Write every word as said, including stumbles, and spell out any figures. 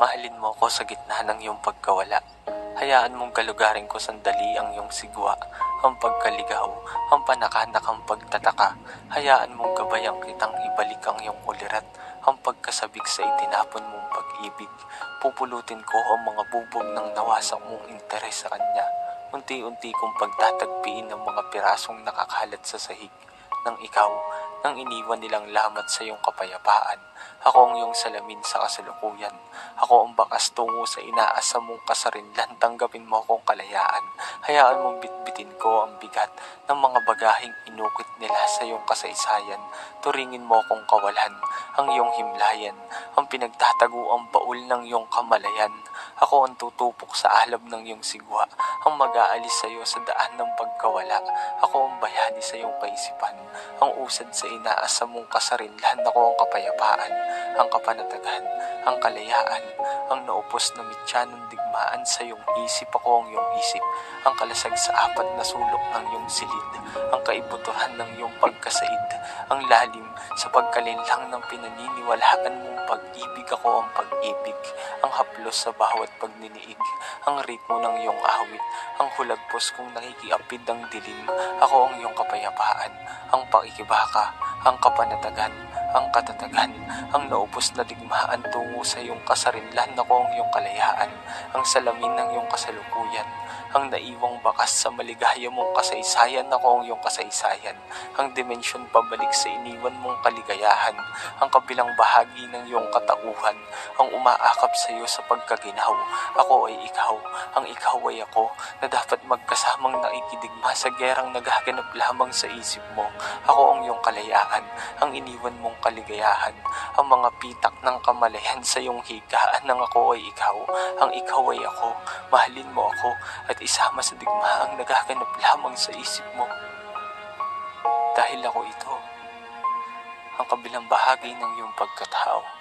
Mahalin mo ko sa gitna ng iyong pagkawala. Hayaan mong galugarin ko sandali ang iyong sigwa, ang pagkaligaw, ang panakanak ang pagtataka. Hayaan mong gabayang kitang ibalik ang iyong ulirat, ang pagkasabik sa itinapon mong pag-ibig. Pupulutin ko ang mga bubog ng nawasak mong interes sa kanya. Unti-unti kong pagtatagpiin ang mga pirasong nakakalat sa sahig ng ikaw, nang iniwan nilang lamat sa iyong kapayapaan. Ako ang iyong salamin sa kasalukuyan. Ako ang bakas tungo sa inaasam mong kasarinlan. Tanggapin mo akong kalayaan. Hayaan mong bitbitin ko ang bigat ng mga bagahing inukit nila sa iyong kasaysayan. Turingin mo akong kawalan, ang iyong himlayan, ang pinagtatago ang baul ng iyong kamalayan. Ako ang tutupok sa alab ng iyong sigwa, ang mag-aalis sa iyo sa daan ng pagkawala. Ako ang bayani sa iyong kaisipan, ang usad sa inaasam mong kasarinlan. Ako ang kapayapaan, ang kapanatagan, ang kalayaan, ang naupos na mitya ng digmaan sa iyong isip. Ako ang iyong isip, ang kalasag sa apat na sulok ng iyong silid, ang kaibutuhan ng iyong pagkasaid, ang lalim sa pagkalinlang ng pinaniniwalaan mong pag-ibig. Ako ang pag-ibig, ang haplos sa bawat pagniniig, ang ritmo ng iyong awit, ang hulagpos kung nakikiapid ang dilim. Ako ang iyong kapayapaan, ang pakikibaka, ang kapanatagan, ang katatagan, ang naupos na digmaan tungo sa iyong kasarinlan. Ako ang iyong kalayaan, ang salamin ng iyong kasalukuyan, ang naiwang bakas sa maligaya mong kasaysayan. Ako ang iyong kasaysayan, ang dimensyon pabalik sa iniwan mong kaligayahan, ang kabilang bahagi ng iyong katauhan, ang umaakap sa iyo sa pagkaginaw. Ako ay ikaw, ang ikaw ay ako, na dapat magkasamang nakikidigma sa gerang nagaganap lamang sa isip mo. Ako ang iyong kalayaan, ang iniwan mong kaligayahan, ang mga pitak ng kamalayan sa iyong higaan. Nang ako ay ikaw, ang ikaw ay ako. Mahalin mo ako at isama sa digmaang nagaganap lamang sa isip mo. Dahil ako ito, ang kabilang bahagi ng iyong pagkatao.